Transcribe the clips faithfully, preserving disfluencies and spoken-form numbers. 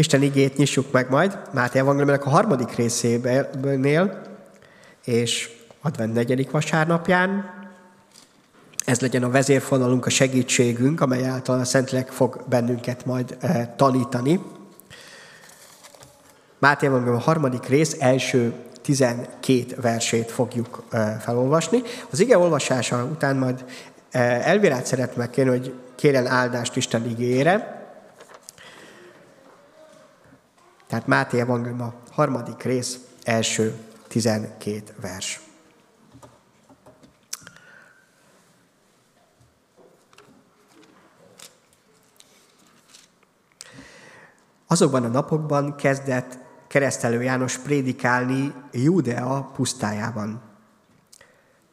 Isten igét nyissuk meg majd Máté Evangélemének a harmadik részénél, és advent negyedik vasárnapján. Ez legyen a vezérfonalunk, a segítségünk, amely által a Szentlélek fog bennünket majd e, tanítani. Máté Evangélium a harmadik rész első tizenkét versét fogjuk e, felolvasni. Az ige olvasása után majd e, Elvirát szeretném kérni, hogy kérjen áldást Isten igéjére. Tehát Máté Evangélium a harmadik rész első tizenkét vers. Azokban a napokban kezdett Keresztelő János prédikálni Judea pusztájában.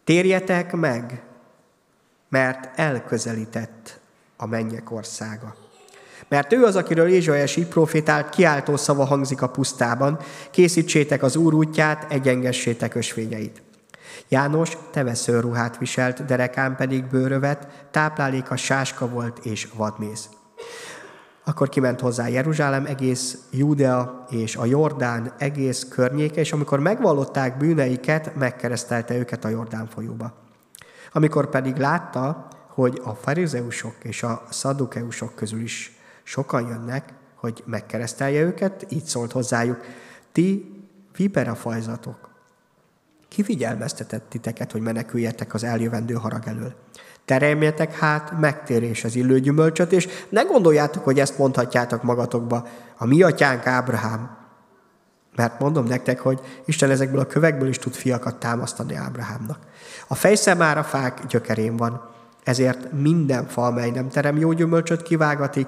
Térjetek meg, mert elközelített a mennyek országa. Mert ő az, akiről Ézsaiás így profétált, kiáltó szava hangzik a pusztában, készítsétek az Úr útját, egyengessétek ösvényeit. János teveszőruhát viselt, derekán pedig bőrövet, tápláléka sáska volt és vadméz. Akkor kiment hozzá Jeruzsálem, egész Judea és a Jordán egész környéke, és amikor megvallották bűneiket, megkeresztelte őket a Jordán folyóba. Amikor pedig látta, hogy a farizeusok és a szaddukeusok közül is sokan jönnek, hogy megkeresztelje őket, így szólt hozzájuk: ti viperafajzatok, ki figyelmeztetett titeket, hogy meneküljetek az eljövendő harag elől? Teremjetek hát megtérés az illő gyümölcsöt, és ne gondoljátok, hogy ezt mondhatjátok magatokba: a mi atyánk Ábrahám. Mert mondom nektek, hogy Isten ezekből a kövekből is tud fiakat támasztani Ábrahámnak. A fejsze már a fák gyökerén van, ezért minden fa, amely nem terem jó gyümölcsöt, kivágatik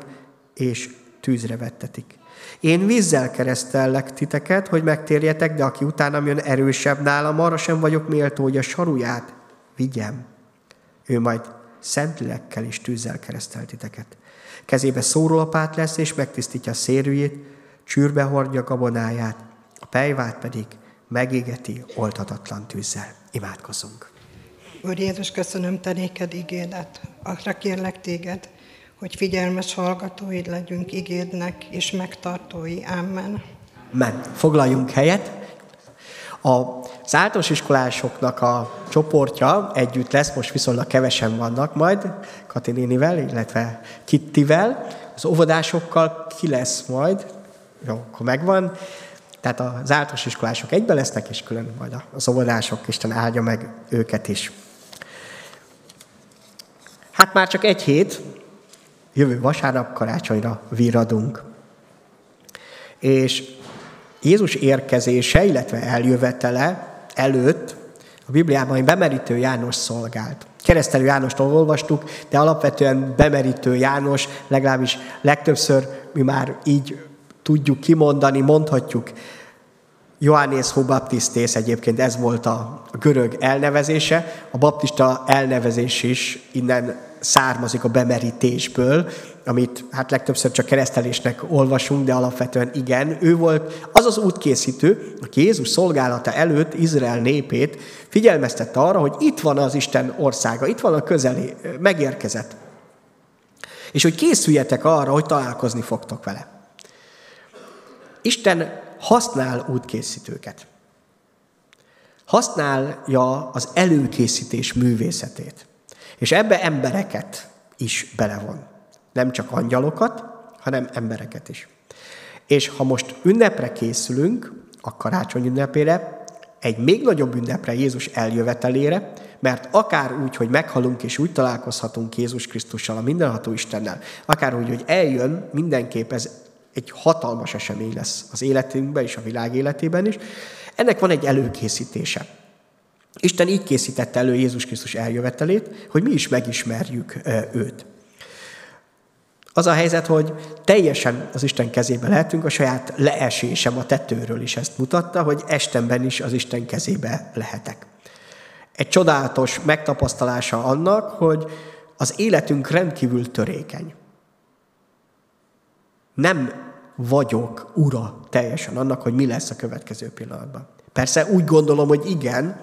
és tűzre vettetik. Én vízzel keresztellek titeket, hogy megtérjetek, de aki utánam jön erősebb nálam, arra sem vagyok méltó, hogy a saruját vigyem. Ő majd Szentlélekkel és tűzzel keresztel titeket. Kezébe szórólapát lesz, és megtisztítja a szérűjét, csűrbe hordja gabonáját, a pejvát pedig megégeti oltatatlan tűzzel. Imádkozzunk. Úr Jézus, köszönöm te néked igédet. Arra kérlek téged, hogy figyelmes hallgatóid legyünk igédnek, és megtartói. Amen. Amen. Foglaljunk helyet. Az általános iskolásoknak a csoportja együtt lesz, most viszonylag kevesen vannak majd, Katinével, illetve Kittivel, az óvodásokkal ki lesz majd, jó, akkor megvan, tehát az általános iskolások egyben lesznek, és külön majd az óvodások, Isten áldja meg őket is. Hát már csak egy hét, jövő vasárnap karácsonyra virradunk. És Jézus érkezése, illetve eljövetele előtt a Bibliában bemerítő János szolgált. Keresztelő Jánostól olvastuk, de alapvetően bemerítő János, legalábbis legtöbbször mi már így tudjuk kimondani, mondhatjuk. Johannes ho baptistész egyébként ez volt a görög elnevezése. A baptista elnevezés is innen származik, a bemerítésből, amit hát legtöbbször csak keresztelésnek olvasunk, de alapvetően igen. Ő volt az az útkészítő, aki Jézus szolgálata előtt Izrael népét figyelmeztette arra, hogy itt van az Isten országa, itt van a közeli, megérkezett. És hogy készüljetek arra, hogy találkozni fogtok vele. Isten használ útkészítőket. Használja az előkészítés művészetét. És ebbe embereket is belevon. Nem csak angyalokat, hanem embereket is. És ha most ünnepre készülünk, a karácsony ünnepére, egy még nagyobb ünnepre, Jézus eljövetelére, mert akár úgy, hogy meghalunk és úgy találkozhatunk Jézus Krisztussal, a mindenható Istennel, akár úgy, hogy eljön, mindenképp ez egy hatalmas esemény lesz az életünkben és a világ életében is. Ennek van egy előkészítése. Isten így készítette elő Jézus Krisztus eljövetelét, hogy mi is megismerjük őt. Az a helyzet, hogy teljesen az Isten kezébe lehetünk, a saját leesésem a tetőről is ezt mutatta, hogy estenben is az Isten kezébe lehetek. Egy csodálatos megtapasztalása annak, hogy az életünk rendkívül törékeny. Nem vagyok ura teljesen annak, hogy mi lesz a következő pillanatban. Persze úgy gondolom, hogy igen,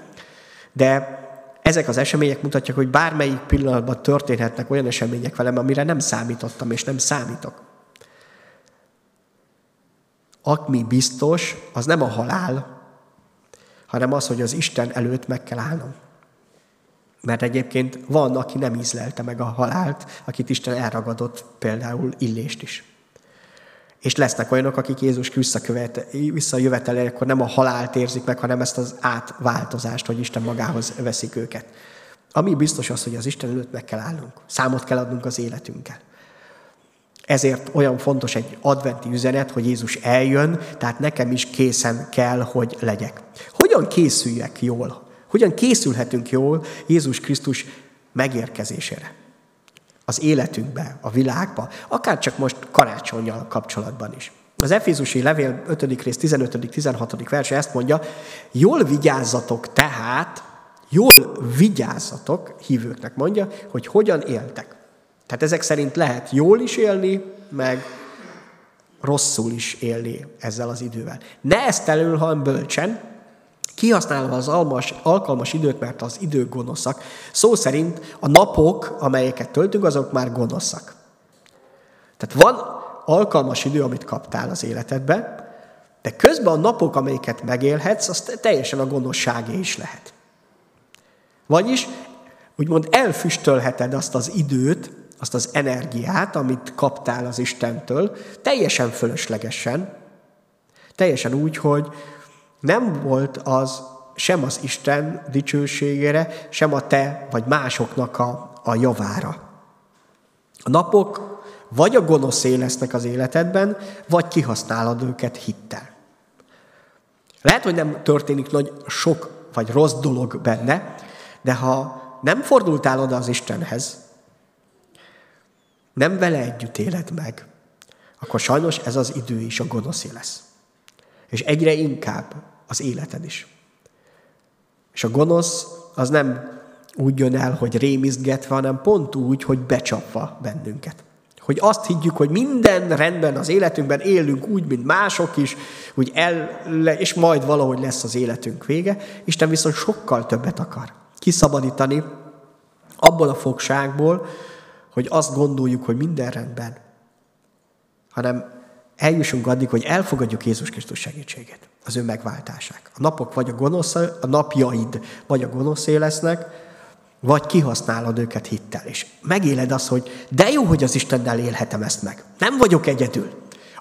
de ezek az események mutatják, hogy bármelyik pillanatban történhetnek olyan események velem, amire nem számítottam és nem számítok. Ami biztos, az nem a halál, hanem az, hogy az Isten előtt meg kell állnom. Mert egyébként van, aki nem ízlelte meg a halált, akit Isten elragadott, például Illést is. És lesznek olyanok, akik Jézus visszajövetele, akkor nem a halált érzik meg, hanem ezt az átváltozást, hogy Isten magához veszik őket. Ami biztos az, hogy az Isten előtt meg kell állnunk. Számot kell adnunk az életünkkel. Ezért olyan fontos egy adventi üzenet, hogy Jézus eljön, tehát nekem is készen kell, hogy legyek. Hogyan készüljek jól? Hogyan készülhetünk jól Jézus Krisztus megérkezésére? Az életünkbe, a világba, akár csak most karácsonnyal kapcsolatban is. Az Efézusi Levél ötödik rész tizenötödik-tizenhatodik verse ezt mondja, jól vigyázzatok tehát, jól vigyázzatok, hívőknek mondja, hogy hogyan éltek. Tehát ezek szerint lehet jól is élni, meg rosszul is élni ezzel az idővel. Ne ezt elől, hanem bölcsen, kihasználva az almas, alkalmas időt, mert az idő gonoszak. Szó szerint a napok, amelyeket töltünk, azok már gonoszak. Tehát van alkalmas idő, amit kaptál az életedbe, de közben a napok, amelyeket megélhetsz, az teljesen a gonoszságé is lehet. Vagyis úgymond elfüstölheted azt az időt, azt az energiát, amit kaptál az Istentől, teljesen fölöslegesen, teljesen úgy, hogy nem volt az sem az Isten dicsőségére, sem a te vagy másoknak a, a javára. A napok vagy a gonoszé lesznek az életedben, vagy kihasználod őket hittel. Lehet, hogy nem történik nagy sok vagy rossz dolog benne, de ha nem fordultál oda az Istenhez, nem vele együtt éled meg, akkor sajnos ez az idő is a gonoszé lesz. És egyre inkább az életed is. És a gonosz az nem úgy jön el, hogy rémizgetve, hanem pont úgy, hogy becsapva bennünket. Hogy azt higgyük, hogy minden rendben az életünkben, élünk úgy, mint mások is, úgy el, és majd valahogy lesz az életünk vége. Isten viszont sokkal többet akar kiszabadítani abból a fogságból, hogy azt gondoljuk, hogy minden rendben, hanem eljussunk addig, hogy elfogadjuk Jézus Krisztus segítségét, az ő megváltását. A napok vagy a gonosz, a napjaid vagy a gonoszé lesznek, vagy kihasználod őket hittel. És megéled azt, hogy de jó, hogy az Istennel élhetem ezt meg. Nem vagyok egyedül.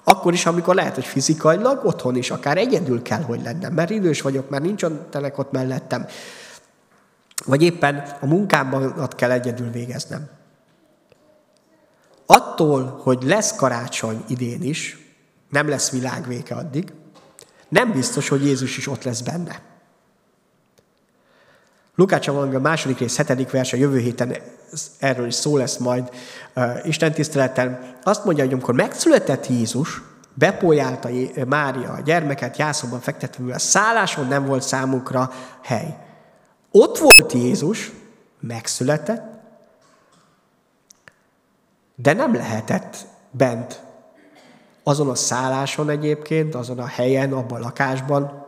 Akkor is, amikor lehet, hogy fizikailag otthon is akár egyedül kell, hogy lennem, mert idős vagyok, mert nincs telek ott mellettem. Vagy éppen a munkámban kell egyedül végeznem. Attól, hogy lesz karácsony idén is, nem lesz világvége addig, nem biztos, hogy Jézus is ott lesz benne. Lukács evangélium második rész hetedik verse, jövő héten erről is szó lesz majd uh, Isten tiszteleten. Azt mondja, hogy amikor megszületett Jézus, bepolyálta Mária a gyermeket, jászolban fektetve, mivel szálláson nem volt számukra hely. Ott volt Jézus, megszületett, de nem lehetett bent azon a szálláson egyébként, azon a helyen, abban a lakásban,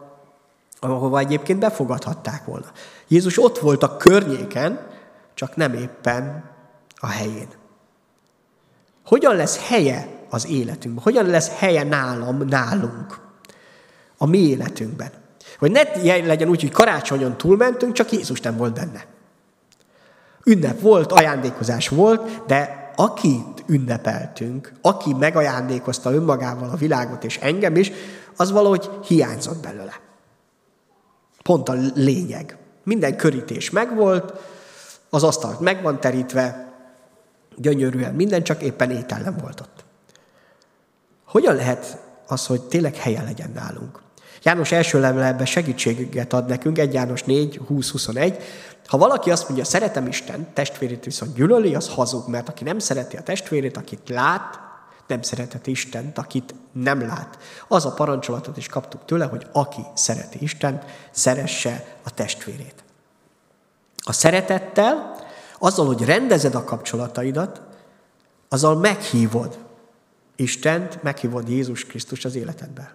ahova egyébként befogadhatták volna. Jézus ott volt a környéken, csak nem éppen a helyén. Hogyan lesz helye az életünkben? Hogyan lesz helye nálam, nálunk? A mi életünkben. Hogy ne legyen úgy, hogy karácsonyon túlmentünk, csak Jézus nem volt benne. Ünnep volt, ajándékozás volt, de akit ünnepeltünk, aki megajándékozta önmagával a világot és engem is, az valahogy hiányzott belőle. Pont a lényeg. Minden körítés megvolt, az asztalt meg van terítve, gyönyörűen minden, csak éppen étel nem volt ott. Hogyan lehet az, hogy tényleg helye legyen nálunk? János első levelében segítséget ad nekünk, egy János négy, húsz-huszonegy. Ha valaki azt mondja, szeretem Isten, testvérét viszont gyűlöli, az hazug, mert aki nem szereti a testvérét, akit lát, nem szeretheti Istent, akit nem lát. Az a parancsolatot is kaptuk tőle, hogy aki szereti Istent, szeresse a testvérét. A szeretettel, azzal, hogy rendezed a kapcsolataidat, azzal meghívod Istent, meghívod Jézus Krisztus az életedbe.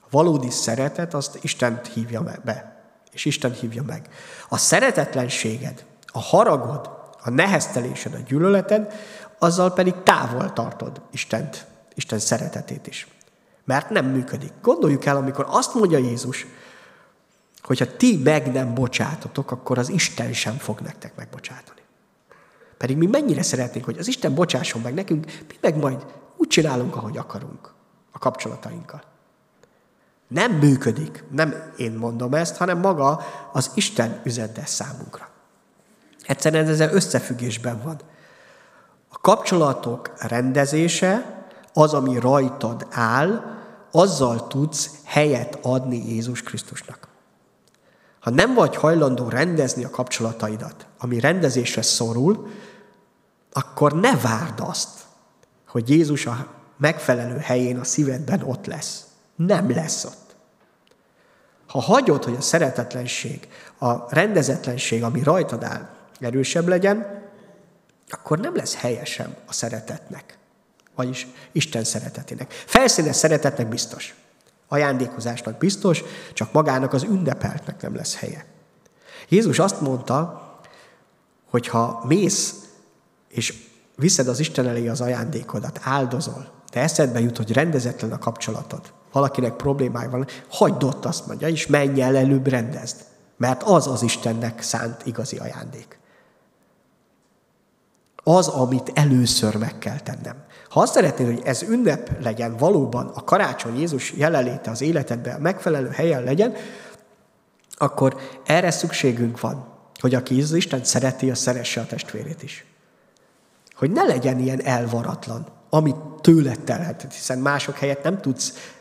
A valódi szeretet, azt Istent hívja be. És Isten hívja meg. A szeretetlenséged, a haragod, a neheztelésed, a gyűlöleted, azzal pedig távol tartod Istent, Isten szeretetét is. Mert nem működik. Gondoljuk el, amikor azt mondja Jézus, hogy ha ti meg nem bocsátotok, akkor az Isten sem fog nektek megbocsátani. Pedig mi mennyire szeretnénk, hogy az Isten bocsásson meg nekünk, mi meg majd úgy csinálunk, ahogy akarunk a kapcsolatainkkal. Nem működik. Nem én mondom ezt, hanem maga az Isten üzente számunkra. Egyszerűen ezzel összefüggésben van. A kapcsolatok rendezése, az, ami rajtad áll, azzal tudsz helyet adni Jézus Krisztusnak. Ha nem vagy hajlandó rendezni a kapcsolataidat, ami rendezésre szorul, akkor ne várd azt, hogy Jézus a megfelelő helyén a szívedben ott lesz. Nem lesz ott. Ha hagyod, hogy a szeretetlenség, a rendezetlenség, ami rajtad áll, erősebb legyen, akkor nem lesz helye sem a szeretetnek, vagyis Isten szeretetének. Felszínes szeretetnek biztos. Ajándékozásnak biztos, csak magának az ünnepeltnek nem lesz helye. Jézus azt mondta, hogy ha mész és viszed az Isten elé az ajándékodat, áldozol, de eszedbe jut, hogy rendezetlen a kapcsolatod, valakinek problémája van, hagyd ott, azt mondja, és menj el, előbb rendezd, mert az az Istennek szánt igazi ajándék. Az, amit először meg kell tennem. Ha azt szeretnéd, hogy ez ünnep legyen valóban, a karácsony Jézus jelenléte az életedben megfelelő helyen legyen, akkor erre szükségünk van, hogy aki az Isten szereti, az szeresse a testvérét is. Hogy ne legyen ilyen elvaratlan, amit tőled telhet, hiszen mások helyett nem tudsz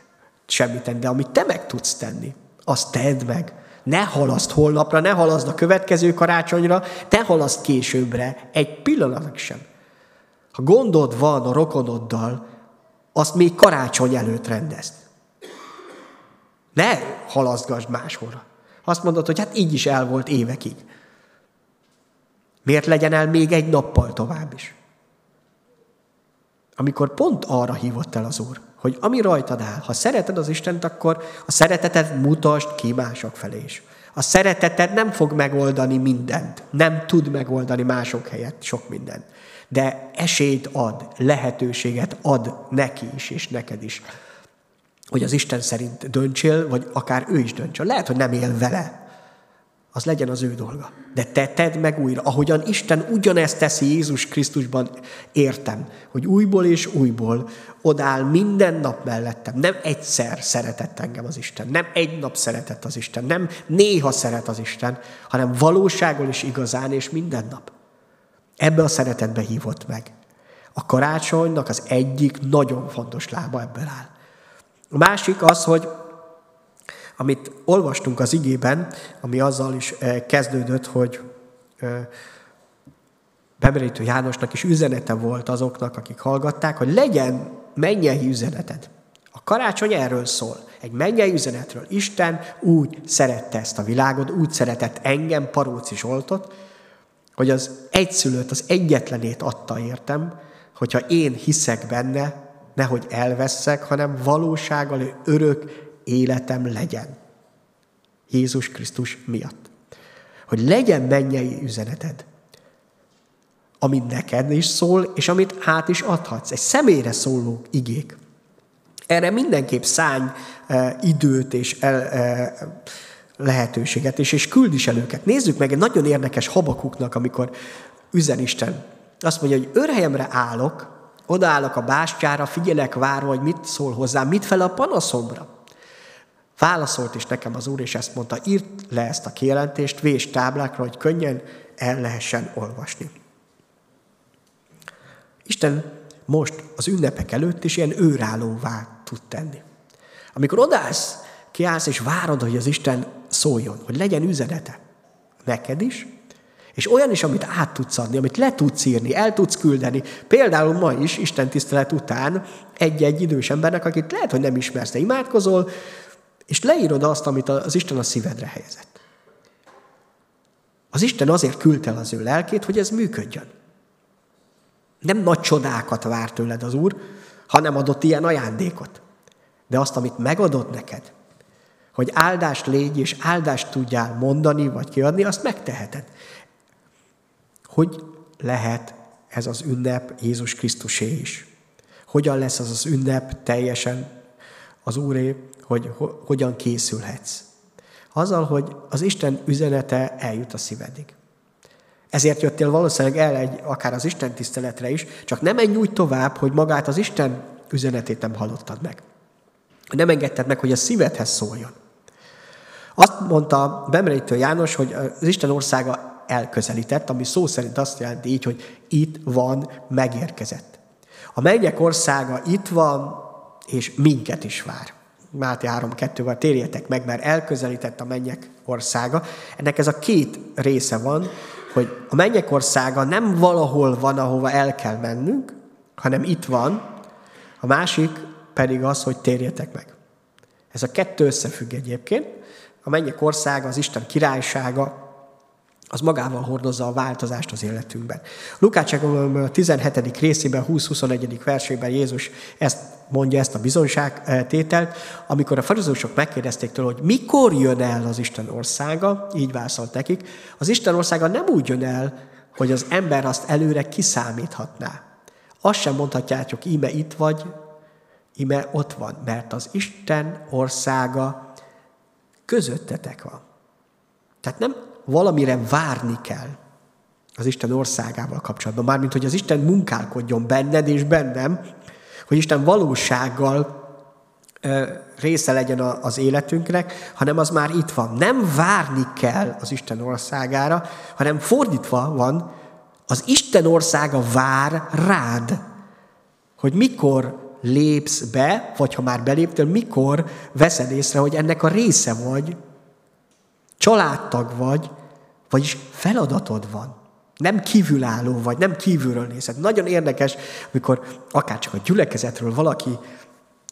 semmit tenni, de amit te meg tudsz tenni, azt tedd meg. Ne halaszd holnapra, ne halaszd a következő karácsonyra, ne halaszd későbbre, egy pillanatig sem. Ha gondod van a rokonoddal, azt még karácsony előtt rendezd. Ne halaszgasd máshol. Azt mondod, hogy hát így is el volt évekig. Miért legyen el még egy nappal tovább is? Amikor pont arra hívott el az Úr, hogy ami rajtad áll, ha szereted az Istent, akkor a szeretetet mutasd ki mások felé is. A szereteted nem fog megoldani mindent, nem tud megoldani mások helyett sok mindent, de esélyt ad, lehetőséget ad neki is, és neked is, hogy az Isten szerint döntsél, vagy akár ő is döntsön. Lehet, hogy nem él vele, az legyen az ő dolga. De te tedd meg újra, ahogyan Isten ugyanezt teszi Jézus Krisztusban, értem, hogy újból és újból odáll minden nap mellettem. Nem egyszer szeretett engem az Isten, nem egy nap szeretett az Isten, nem néha szeret az Isten, hanem valóságon is igazán és minden nap. Ebbe a szeretetbe hívott meg. A karácsonynak az egyik nagyon fontos lába ebből áll. A másik az, hogy amit olvastunk az igében, ami azzal is kezdődött, hogy Bemerítő Jánosnak is üzenete volt azoknak, akik hallgatták, hogy legyen mennyei üzeneted. A karácsony erről szól, egy mennyei üzenetről. Isten úgy szerette ezt a világot, úgy szeretett engem, Paróczi Zsoltot, hogy az egyszülőt, az egyetlenét adta értem, hogyha én hiszek benne, nehogy elvesszek, hanem valósággal örök életem legyen. Jézus Krisztus miatt. Hogy legyen mennyei üzeneted, ami neked is szól, és amit át is adhatsz. Egy személyre szóló igék. Erre mindenképp szállj e, időt és el, e, lehetőséget, és, és küld is el őket. Nézzük meg egy nagyon érdekes Habakuknak, amikor üzen Isten. Azt mondja, hogy örhelyemre állok, odaállok a bástyára, figyelek várva, hogy mit szól hozzám, mit fel a panaszomra. Válaszolt is nekem az Úr, és ezt mondta, írd le ezt a kijelentést, vésd táblákra, hogy könnyen el lehessen olvasni. Isten most az ünnepek előtt is ilyen őrállóvá tud tenni. Amikor odaállsz, kiállsz és várod, hogy az Isten szóljon, hogy legyen üzenete neked is, és olyan is, amit át tudsz adni, amit le tudsz írni, el tudsz küldeni. Például ma is, Isten tisztelet után egy-egy idős embernek, akit lehet, hogy nem ismersz, de imádkozol, és leírod azt, amit az Isten a szívedre helyezett. Az Isten azért küldte el az ő lelkét, hogy ez működjön. Nem nagy csodákat vár tőled az Úr, hanem adott ilyen ajándékot. De azt, amit megadott neked, hogy áldást légy és áldást tudjál mondani vagy kiadni, azt megteheted. Hogy lehet ez az ünnep Jézus Krisztusé is? Hogyan lesz az az ünnep teljesen az Úré, hogy ho- hogyan készülhetsz. Azzal, hogy az Isten üzenete eljut a szívedig. Ezért jöttél valószínűleg el egy, akár az Isten tiszteletre is, csak nem menj úgy tovább, hogy magát az Isten üzenetét nem hallottad meg. Nem engedted meg, hogy a szívedhez szóljon. Azt mondta Bemerítő János, hogy az Isten országa elközelített, ami szó szerint azt jelenti így, hogy itt van, megérkezett. A mennyek országa itt van, és minket is vár. Máté három kettővel térjetek meg, mert elközelített a mennyek országa. Ennek ez a két része van, hogy a mennyek országa nem valahol van, ahova el kell mennünk, hanem itt van, a másik pedig az, hogy térjetek meg. Ez a kettő összefügg egyébként. A mennyek országa, az Isten királysága, az magával hordozza a változást az életünkben. Lukács tizenhetedik részében, húsz-huszonegyedik versében Jézus ezt mondja, ezt a bizonságtételt, amikor a farizósok megkérdezték tőle, hogy mikor jön el az Isten országa, így válaszolt nekik, az Isten országa nem úgy jön el, hogy az ember azt előre kiszámíthatná. Azt sem mondhatjátok, íme itt vagy, íme ott van, mert az Isten országa közöttetek van. Tehát nem valamire várni kell az Isten országával kapcsolatban. Mármint, hogy az Isten munkálkodjon benned és bennem, hogy Isten valósággal része legyen az életünknek, hanem az már itt van. Nem várni kell az Isten országára, hanem fordítva van, az Isten országa vár rád, hogy mikor lépsz be, vagy ha már beléptél, mikor veszed észre, hogy ennek a része vagy, családtag vagy, vagyis feladatod van. Nem kívülálló vagy, nem kívülről nézed. Nagyon érdekes, amikor akárcsak a gyülekezetről valaki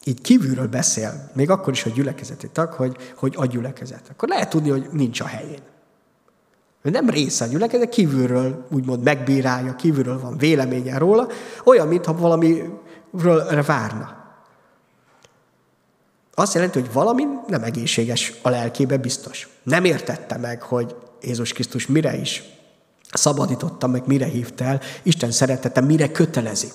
így kívülről beszél, még akkor is, hogy gyülekezeti tag, hogy, hogy a gyülekezet. Akkor lehet tudni, hogy nincs a helyén. Ő nem része a gyülekezet, kívülről úgymond megbírálja, kívülről van véleménye róla, olyan, mintha valamiről várna. Azt jelenti, hogy valami nem egészséges a lelkébe biztos. Nem értette meg, hogy Jézus Krisztus mire is szabadította, meg mire hívta el, Isten szeretete mire kötelezi.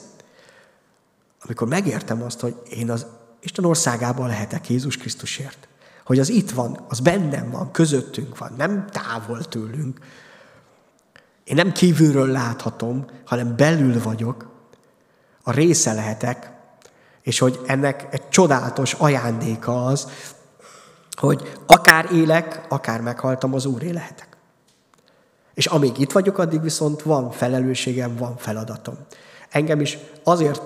Amikor megértem azt, hogy én az Isten országában lehetek Jézus Krisztusért, hogy az itt van, az bennem van, közöttünk van, nem távol tőlünk. Én nem kívülről láthatom, hanem belül vagyok, a része lehetek, és hogy ennek egy csodálatos ajándéka az, hogy akár élek, akár meghaltam, az Úré lehetek. És amíg itt vagyok, addig viszont van felelősségem, van feladatom. Engem is azért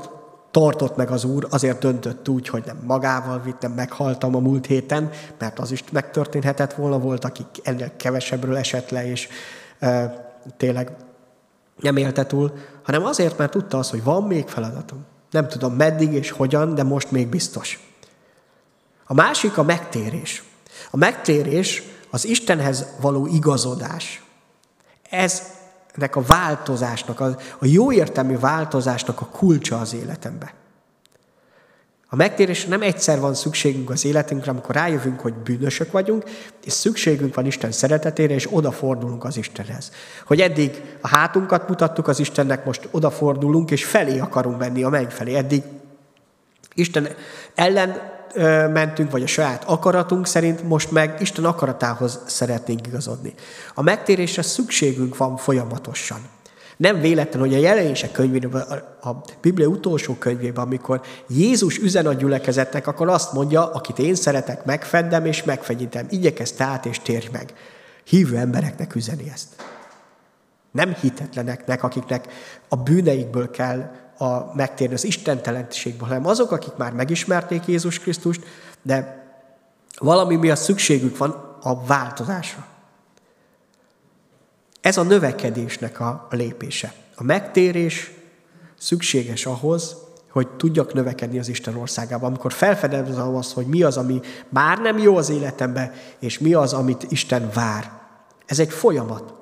tartott meg az Úr, azért döntött úgy, hogy nem magával vitt, nem meghaltam a múlt héten, mert az is megtörténhetett volna, volt, aki ennél kevesebbről esett le, és e, tényleg nem élte túl, hanem azért, mert tudta azt, hogy van még feladatom. Nem tudom meddig és hogyan, de most még biztos. A másik a megtérés. A megtérés az Istenhez való igazodás. Eznek a változásnak, a jó értelmű változásnak a kulcsa az életemben. A megtérésre nem egyszer van szükségünk az életünkre, amikor rájövünk, hogy bűnösök vagyunk, és szükségünk van Isten szeretetére, és odafordulunk az Istenhez. Hogy eddig a hátunkat mutattuk az Istennek, most odafordulunk, és felé akarunk menni, a menny felé. Eddig Isten ellen ö, mentünk, vagy a saját akaratunk szerint, most meg Isten akaratához szeretnénk igazodni. A megtérésre szükségünk van folyamatosan. Nem véletlen, hogy a Jelenések könyvében, a Biblia utolsó könyvében, amikor Jézus üzen a gyülekezetnek, akkor azt mondja, akit én szeretek, megfeddem és megfegyítem. Igyekezz tehát és térj meg. Hívő embereknek üzeni ezt. Nem hitetleneknek, akiknek a bűneikből kell a megtérni, az istentelenségből, hanem azok, akik már megismerték Jézus Krisztust, de valami miatt szükségük van a változásra. Ez a növekedésnek a lépése. A megtérés szükséges ahhoz, hogy tudjak növekedni az Isten országában. Amikor felfedezem azt, hogy mi az, ami már nem jó az életemben, és mi az, amit Isten vár. Ez egy folyamat.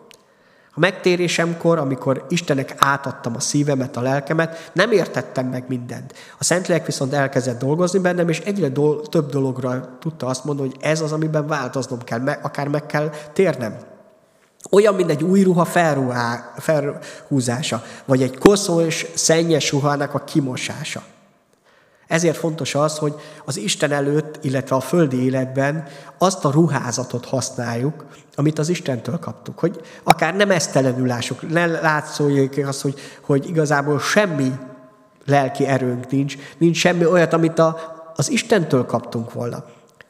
A megtérésemkor, amikor Istennek átadtam a szívemet, a lelkemet, nem értettem meg mindent. A Szentlélek viszont elkezdett dolgozni bennem, és egyre dol- több dologra tudta azt mondani, hogy ez az, amiben változnom kell, me- akár meg kell térnem. Olyan, mint egy új ruha felruhá, felhúzása, vagy egy koszos, szennyes ruhának a kimosása. Ezért fontos az, hogy az Isten előtt, illetve a földi életben azt a ruházatot használjuk, amit az Istentől kaptuk. Hogy akár nem esztelenül lássuk, ne látszóljék azt, hogy, hogy igazából semmi lelki erőnk nincs, nincs semmi olyat, amit a, az Istentől kaptunk volna.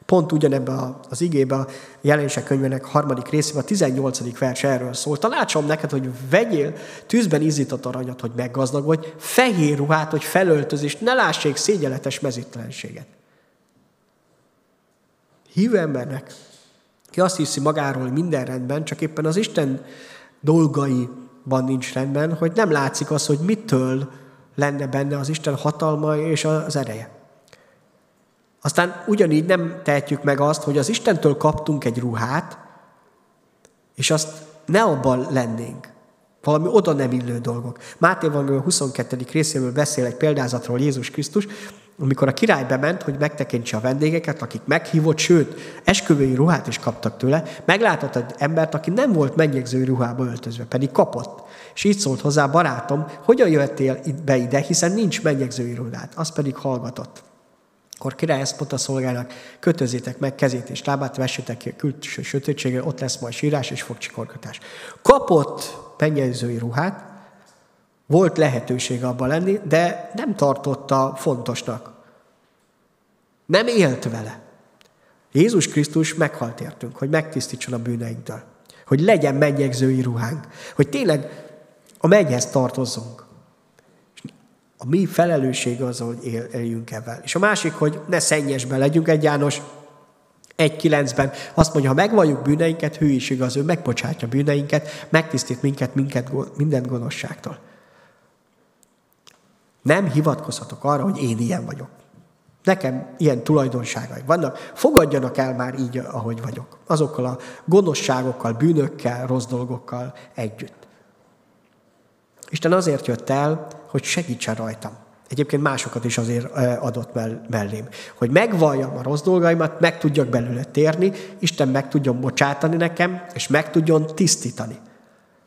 Pont ugyanebben az igében, a Jelenések könyvének harmadik részében, a tizennyolcadik vers erről szól. Tanácsom neked, hogy vegyél tűzben izzított aranyat, hogy meggazdagodj, fehér ruhát, hogy felöltözést, ne lássék szégyenletes mezítlenséget. Hívő embernek, ki azt hiszi magáról, hogy minden rendben, csak éppen az Isten dolgaiban nincs rendben, hogy nem látszik az, hogy mitől lenne benne az Isten hatalma és az ereje. Aztán ugyanígy nem tehetjük meg azt, hogy az Istentől kaptunk egy ruhát, és azt ne abban lennénk. Valami oda nem illő dolgok. Máté Evangélem huszonkettedik részéből beszél egy példázatról Jézus Krisztus, amikor a király bement, hogy megtekintse a vendégeket, akik meghívott, sőt, esküvői ruhát is kaptak tőle, meglátott egy embert, aki nem volt mennyegző ruhába öltözve, pedig kapott. És így szólt hozzá: barátom, hogyan jöttél be ide, hiszen nincs mennyegzői ruhát? Az pedig hallgatott. Akkor király ezt mondta szolgának: kötözzétek meg kezét és lábát, vessétek ki a külső sötétségre, ott lesz majd sírás és fogcsikorgatás. Kapott mennyegzői ruhát, volt lehetősége abban lenni, de nem tartotta fontosnak. Nem élt vele. Jézus Krisztus meghalt értünk, hogy megtisztítson a bűneinktől, hogy legyen mennyegzői ruhánk, hogy tényleg a mennyhez tartozzunk. A mi felelőssége az, hogy éljünk ebben. És a másik, hogy ne szennyesben legyünk. Egy János egy kilencben azt mondja, ha megvalljuk bűneinket, hű és igaz, ő megbocsátja bűneinket, megtisztít minket, minket minden gonoszságtól. Nem hivatkozhatok arra, hogy én ilyen vagyok. Nekem ilyen tulajdonságai vannak. Fogadjanak el már így, ahogy vagyok. Azokkal a gonoszságokkal, bűnökkel, rossz dolgokkal együtt. Isten azért jött el, hogy segítsen rajtam. Egyébként másokat is azért adott mellém. Hogy megvalljam a rossz dolgaimat, meg tudjak belőle térni, Isten meg tudjon bocsátani nekem, és meg tudjon tisztítani.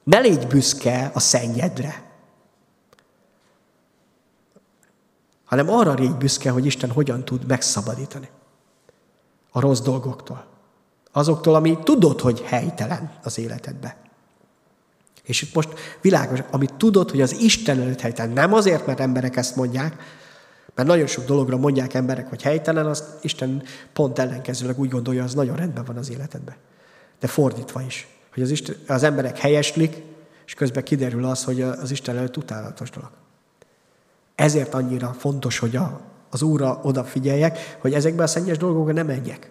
Ne légy büszke a szennyedre, hanem arra légy büszke, hogy Isten hogyan tud megszabadítani a rossz dolgoktól. Azoktól, ami tudod, hogy helytelen az életedbe. És itt most világos, amit tudod, hogy az Isten előtt helytelen. Nem azért, mert emberek ezt mondják, mert nagyon sok dologra mondják emberek, hogy helytelen, azt Isten pont ellenkezőleg úgy gondolja, az nagyon rendben van az életedben. De fordítva is, hogy az, Isten, az emberek helyeslik, és közben kiderül az, hogy az Isten előtt utálatos dolog. Ezért annyira fontos, hogy a, az Úrra odafigyeljek, hogy ezekben a szennyes dolgokban nem menjek.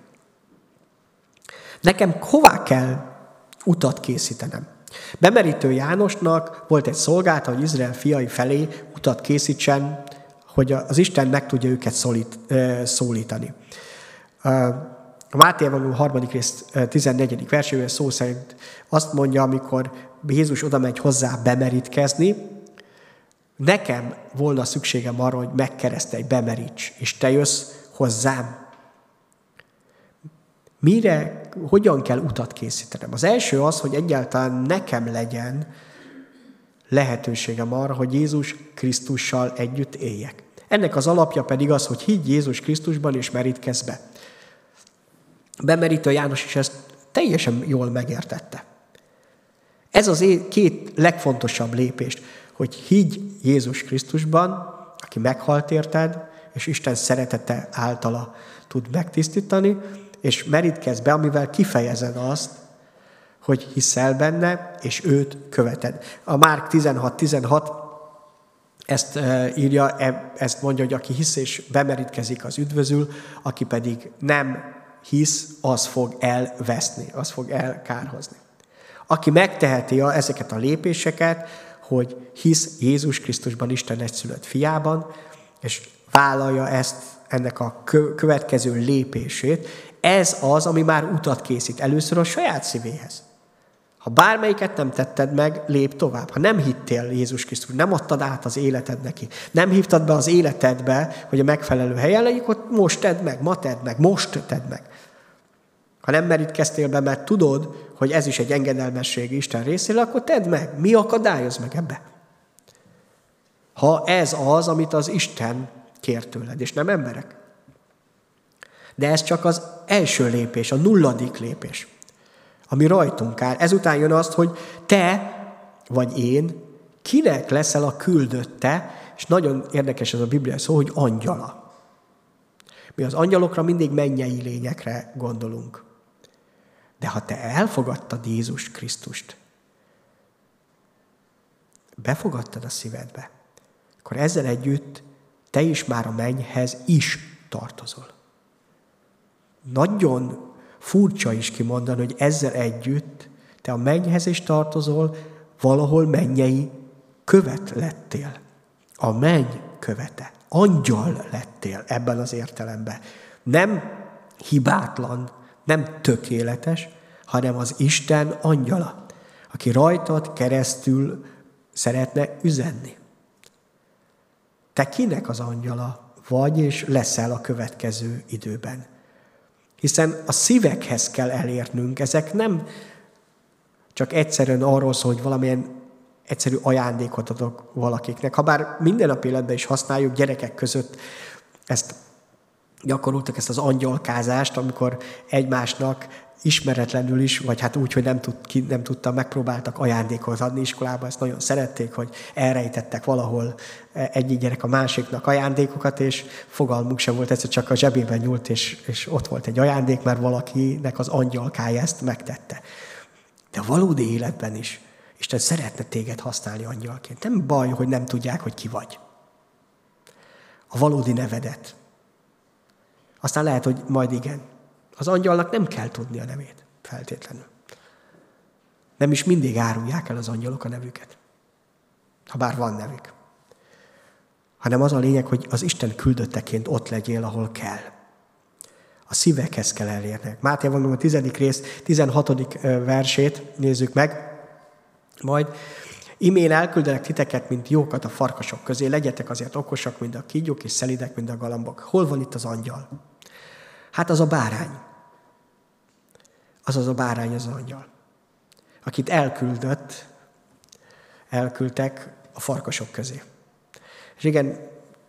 Nekem hová kell utat készítenem? Bemerítő Jánosnak volt egy szolgálata, hogy Izrael fiai felé utat készítsen, hogy az Isten meg tudja őket szólít, szólítani. A Máté Evangélum harmadik rész tizennegyedik versében szó szerint azt mondja, amikor Jézus oda megy hozzá bemerítkezni: nekem volna szükségem arra, hogy megkeresztelj, bemeríts, és te jössz hozzám. Mire, hogyan kell utat készítenem? Az első az, hogy egyáltalán nekem legyen lehetőségem arra, hogy Jézus Krisztussal együtt éljek. Ennek az alapja pedig az, hogy higgy Jézus Krisztusban és merítkezz be. Bemerítő János is ezt teljesen jól megértette. Ez az két legfontosabb lépést, hogy higgy Jézus Krisztusban, aki meghalt érted, és Isten szeretete általa tud megtisztítani, és merítkezz be, amivel kifejezed azt, hogy hiszel benne, és őt követed. A Márk tizenhat tizenhat ezt írja, ezt mondja, hogy aki hisz és bemerítkezik, az üdvözül, aki pedig nem hisz, az fog elveszni, az fog elkárhozni. Aki megteheti ezeket a lépéseket, hogy hisz Jézus Krisztusban, Isten egyszülött fiában, és vállalja ezt, ennek a következő lépését, ez az, ami már utat készít először a saját szívéhez. Ha bármelyiket nem tetted meg, lép tovább. Ha nem hittél Jézus Krisztus, nem adtad át az életed neki, nem hívtad be az életedbe, hogy a megfelelő helyen legyek, ott most tedd meg, ma tedd meg, most tedd meg. Ha nem merítkeztél be, mert tudod, hogy ez is egy engedelmesség Isten részéről, akkor tedd meg. Mi akadályoz meg ebbe? Ha ez az, amit az Isten kér tőled, és nem emberek. De ez csak az első lépés, a nulladik lépés, ami rajtunk áll. Ezután jön az, hogy te vagy én, kinek leszel a küldötte, és nagyon érdekes ez a Biblia szó, hogy angyala. Mi az angyalokra mindig mennyei lényekre gondolunk. De ha te elfogadtad Jézus Krisztust, befogadtad a szívedbe, akkor ezzel együtt te is már a mennyhez is tartozol. Nagyon furcsa is kimondani, hogy ezzel együtt te a mennyhez is tartozol, valahol mennyei követ lettél. A menny követe. Angyal lettél ebben az értelemben. Nem hibátlan, nem tökéletes, hanem az Isten angyala, aki rajtad keresztül szeretne üzenni. Te kinek az angyala vagy, és leszel a következő időben? Hiszen a szívekhez kell elérnünk. Ezek nem csak egyszerűen arról szól, hogy valamilyen egyszerű ajándékot adok valakiknek. Habár minden nap életben is használjuk, gyerekek között ezt gyakoroltuk, ezt az angyalkázást, amikor egymásnak ismeretlenül is, vagy hát úgy, hogy nem, tud, ki, nem tudtam, megpróbáltak ajándékot adni iskolában, ezt nagyon szerették, hogy elrejtettek valahol egyik gyerek a másiknak ajándékokat, és fogalmuk sem volt, egyszer csak a zsebében nyúlt, és, és ott volt egy ajándék, mert valakinek az angyalkája ezt megtette. De a valódi életben is Isten szeretne téged használni angyalként. Nem baj, hogy nem tudják, hogy ki vagy. A valódi nevedet. Aztán lehet, hogy majd igen. Az angyalnak nem kell tudni a nevét, feltétlenül. Nem is mindig árulják el az angyalok a nevüket. Habár van nevük. Hanem az a lényeg, hogy az Isten küldötteként ott legyél, ahol kell. A szívekhez kell elérnek. Máté Evangélem a tizedik rész, tizenhatodik versét nézzük meg. Majd, imén elküldelek titeket, mint jókat a farkasok közé, legyetek azért okosak, mint a kígyók, és szelidek, mint a galambok. Hol van itt az angyal? Hát az a bárány. Azaz a bárány az angyal, akit elküldött, elküldtek a farkasok közé. És igen,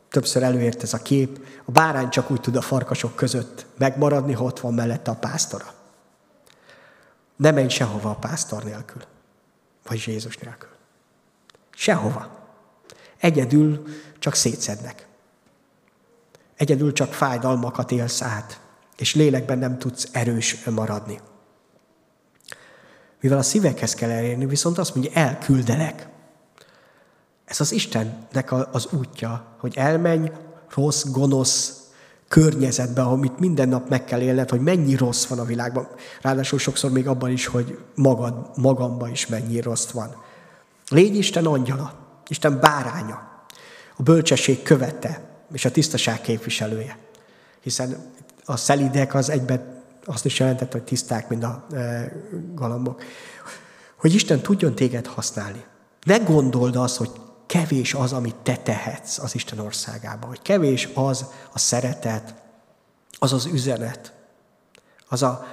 többször előért ez a kép, a bárány csak úgy tud a farkasok között megmaradni, ha ott van mellette a pásztora. Ne menj sehova a pásztor nélkül. Vagy Jézus nélkül. Sehova. Egyedül csak szétszednek. Egyedül csak fájdalmakat élsz át, és lélekben nem tudsz erős maradni. Mivel a szívekhez kell elérni, viszont azt mondja, elküldelek. Ez az Istennek az útja, hogy elmenj rossz, gonosz környezetbe, amit minden nap meg kell élned, hogy mennyi rossz van a világban. Ráadásul sokszor még abban is, hogy magad, magamban is mennyi rossz van. Légy Isten angyala, Isten báránya, a bölcsesség követe és a tisztaság képviselője. Hiszen a szelidek az egyben azt is jelentett, hogy tiszták, mint a e, galambok. Hogy Isten tudjon téged használni. Ne gondold azt, hogy kevés az, amit te tehetsz az Isten országában, hogy kevés az a szeretet, az az üzenet, az a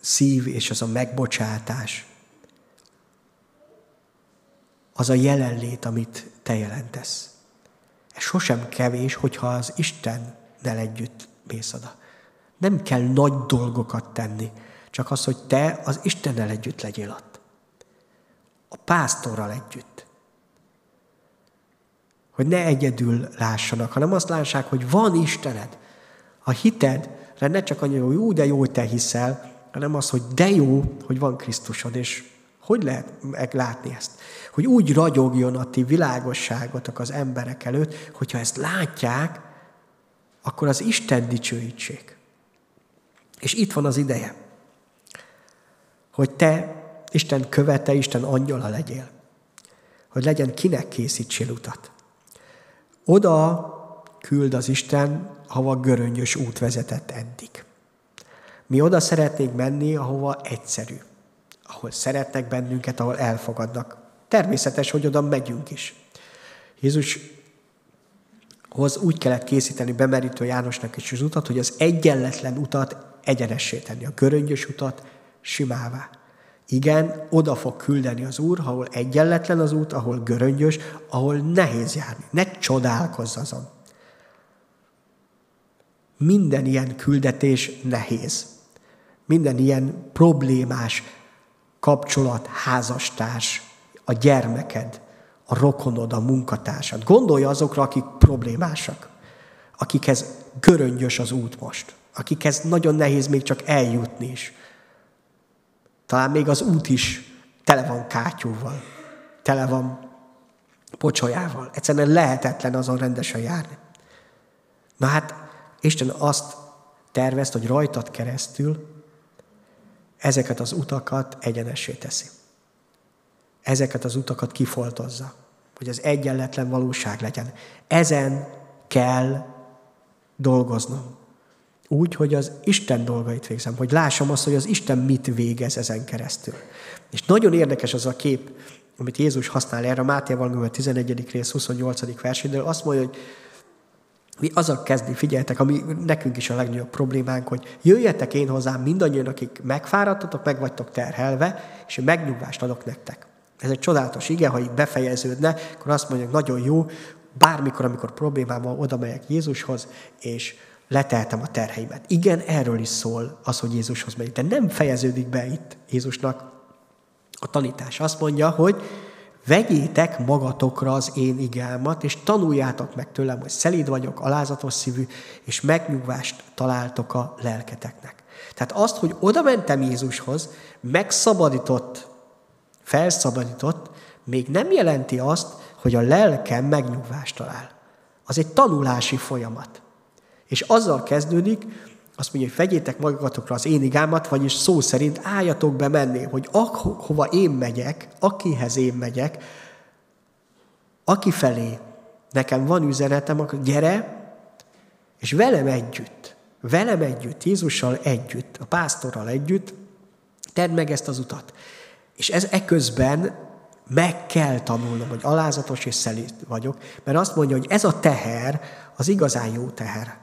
szív és az a megbocsátás, az a jelenlét, amit te jelentesz. Ez sosem kevés, hogyha az Istennel együtt mész oda. Nem kell nagy dolgokat tenni, csak az, hogy te az Istennel együtt legyél ott. A pásztorral együtt. Hogy ne egyedül lássanak, hanem azt lássák, hogy van Istened. A hitedre ne csak annyi, hogy jó, de jó, hogy te hiszel, hanem az, hogy de jó, hogy van Krisztusod, és hogy lehet meglátni ezt? Hogy úgy ragyogjon a ti világosságotok az emberek előtt, hogyha ezt látják, akkor az Isten dicsőítsék. És itt van az ideje, hogy te Isten követe, Isten angyala legyél. Hogy legyen kinek készítsél utat. Oda küld az Isten, ahova göröngyös út vezetett eddig. Mi oda szeretnénk menni, ahova egyszerű. Ahol szeretnek bennünket, ahol elfogadnak. Természetes, hogy oda megyünk is. Jézushoz úgy kellett készíteni bemerítő Jánosnak is az utat, hogy az egyenletlen utat egyenessé tenni, a göröngyös utat simává. Igen, oda fog küldeni az Úr, ahol egyenletlen az út, ahol göröngyös, ahol nehéz járni. Ne csodálkozz azon. Minden ilyen küldetés nehéz. Minden ilyen problémás kapcsolat, házastárs, a gyermeked, a rokonod, a munkatársad. Gondolj azokra, akik problémásak, akikhez göröngyös az út most, akikhez nagyon nehéz még csak eljutni is. Talán még az út is tele van kátyúval, tele van pocsolyával. Egyszerűen lehetetlen azon rendesen járni. Na hát, Isten azt tervezt, hogy rajtad keresztül ezeket az utakat egyenessé teszi. Ezeket az utakat kifoltozza, hogy az egyenletlen valóság legyen. Ezen kell dolgoznom. Úgy, hogy az Isten dolgait végzem, hogy lássam azt, hogy az Isten mit végez ezen keresztül. És nagyon érdekes az a kép, amit Jézus használ erre, Máté Evangélem tizenegyedik rész huszonnyolcadik versénél, azt mondja, hogy mi azzal kezdni, figyeljetek, ami nekünk is a legnagyobb problémánk, hogy jöjjetek én hozzám mindannyian, akik megfáradtatok, meg vagytok terhelve, és én megnyugvást adok nektek. Ez egy csodálatos ige, ha így befejeződne, akkor azt mondjuk, nagyon jó, bármikor, amikor problémám van, oda megyek Jézushoz, és leteltem a terheimet. Igen, erről is szól az, hogy Jézushoz megyek, de nem fejeződik be itt Jézusnak a tanítás. Azt mondja, hogy vegyétek magatokra az én igámat, és tanuljátok meg tőlem, hogy szelíd vagyok, alázatos szívű, és megnyugvást találtok a lelketeknek. Tehát azt, hogy oda mentem Jézushoz, megszabadított, felszabadított, még nem jelenti azt, hogy a lelkem megnyugvást talál. Az egy tanulási folyamat. És azzal kezdődik, azt mondja, hogy vegyétek magatokra az én igámat, vagyis szó szerint álljatok be menni, hogy ahova én megyek, akihez én megyek, aki felé nekem van üzenetem, akkor gyere, és velem együtt, velem együtt, Jézussal együtt, a pásztorral együtt, tedd meg ezt az utat. És ez eközben meg kell tanulnom, hogy alázatos és szelíd vagyok, mert azt mondja, hogy ez a teher az igazán jó teher.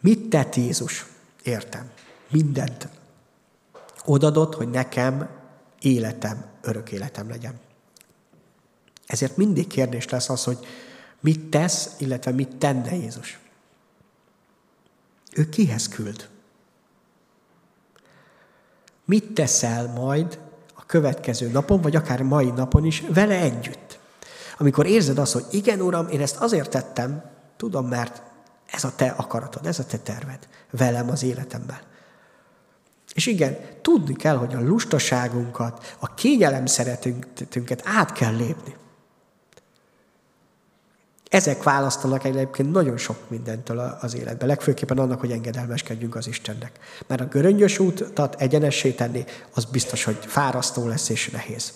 Mit tett Jézus? Értem. Mindent odadott, hogy nekem életem, örök életem legyen. Ezért mindig kérdés lesz az, hogy mit tesz, illetve mit tenne Jézus. Ő kihez küld? Mit teszel majd a következő napon, vagy akár mai napon is vele együtt? Amikor érzed azt, hogy igen, Uram, én ezt azért tettem, tudom, mert ez a te akaratod, ez a te terved, velem az életemben. És igen, tudni kell, hogy a lustaságunkat, a kényelem szeretünket át kell lépni. Ezek választanak egyébként nagyon sok mindentől az életben, legfőképpen annak, hogy engedelmeskedjünk az Istennek. Mert a göröngyös útat egyenessé tenni, az biztos, hogy fárasztó lesz és nehéz.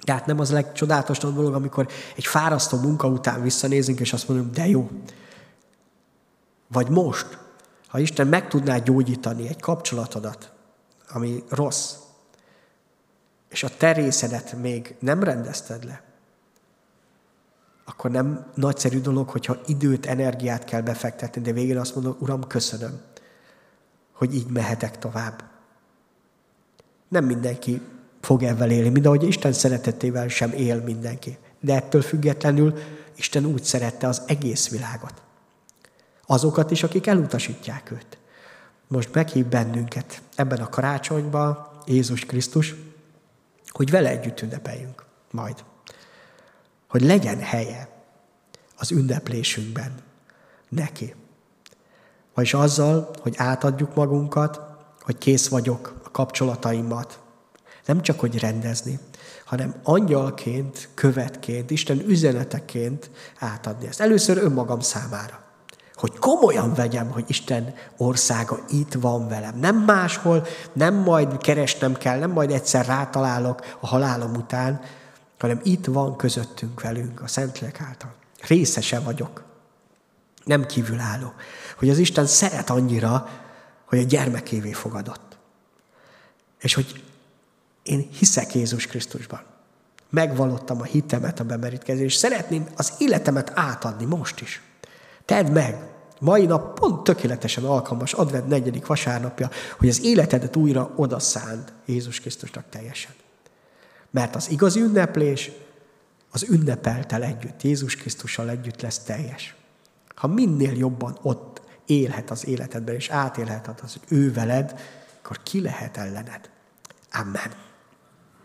Tehát nem az a legcsodálatosabb dolog, amikor egy fárasztó munka után visszanézünk, és azt mondjuk, de jó. Vagy most, ha Isten meg tudná gyógyítani egy kapcsolatodat, ami rossz, és a te részedet még nem rendezted le, akkor nem nagyszerű dolog, hogyha időt, energiát kell befektetni, de végén azt mondom, Uram, köszönöm, hogy így mehetek tovább. Nem mindenki fog ebben élni, mint ahogy Isten szeretetével sem él mindenki. De ettől függetlenül Isten úgy szerette az egész világot. Azokat is, akik elutasítják őt. Most meghív bennünket ebben a karácsonyban Jézus Krisztus, hogy vele együtt ünnepeljünk majd. Hogy legyen helye az ünneplésünkben neki. Vagyis azzal, hogy átadjuk magunkat, hogy kész vagyok a kapcsolataimat. Nem csak, hogy rendezni, hanem angyalként, követként, Isten üzeneteként átadni ezt. Először önmagam számára. Hogy komolyan vegyem, hogy Isten országa itt van velem. Nem máshol, nem majd keresnem kell, nem majd egyszer rátalálok a halálom után, hanem itt van közöttünk velünk, a Szentlélek által. Részese vagyok, nem kívülálló. Hogy az Isten szeret annyira, hogy a gyermekévé fogadott. És hogy én hiszek Jézus Krisztusban. Megvallottam a hitemet, a bemerítkezést, szeretném az életemet átadni most is. Tedd meg! Mai nap pont tökéletesen alkalmas advent negyedik vasárnapja, hogy az életedet újra odaszánd Jézus Krisztusnak teljesen. Mert az igazi ünneplés az ünnepeltel együtt, Jézus Krisztussal együtt lesz teljes. Ha minél jobban ott élhet az életedben, és átélheted az, hogy ő veled, akkor ki lehet ellened? Amen.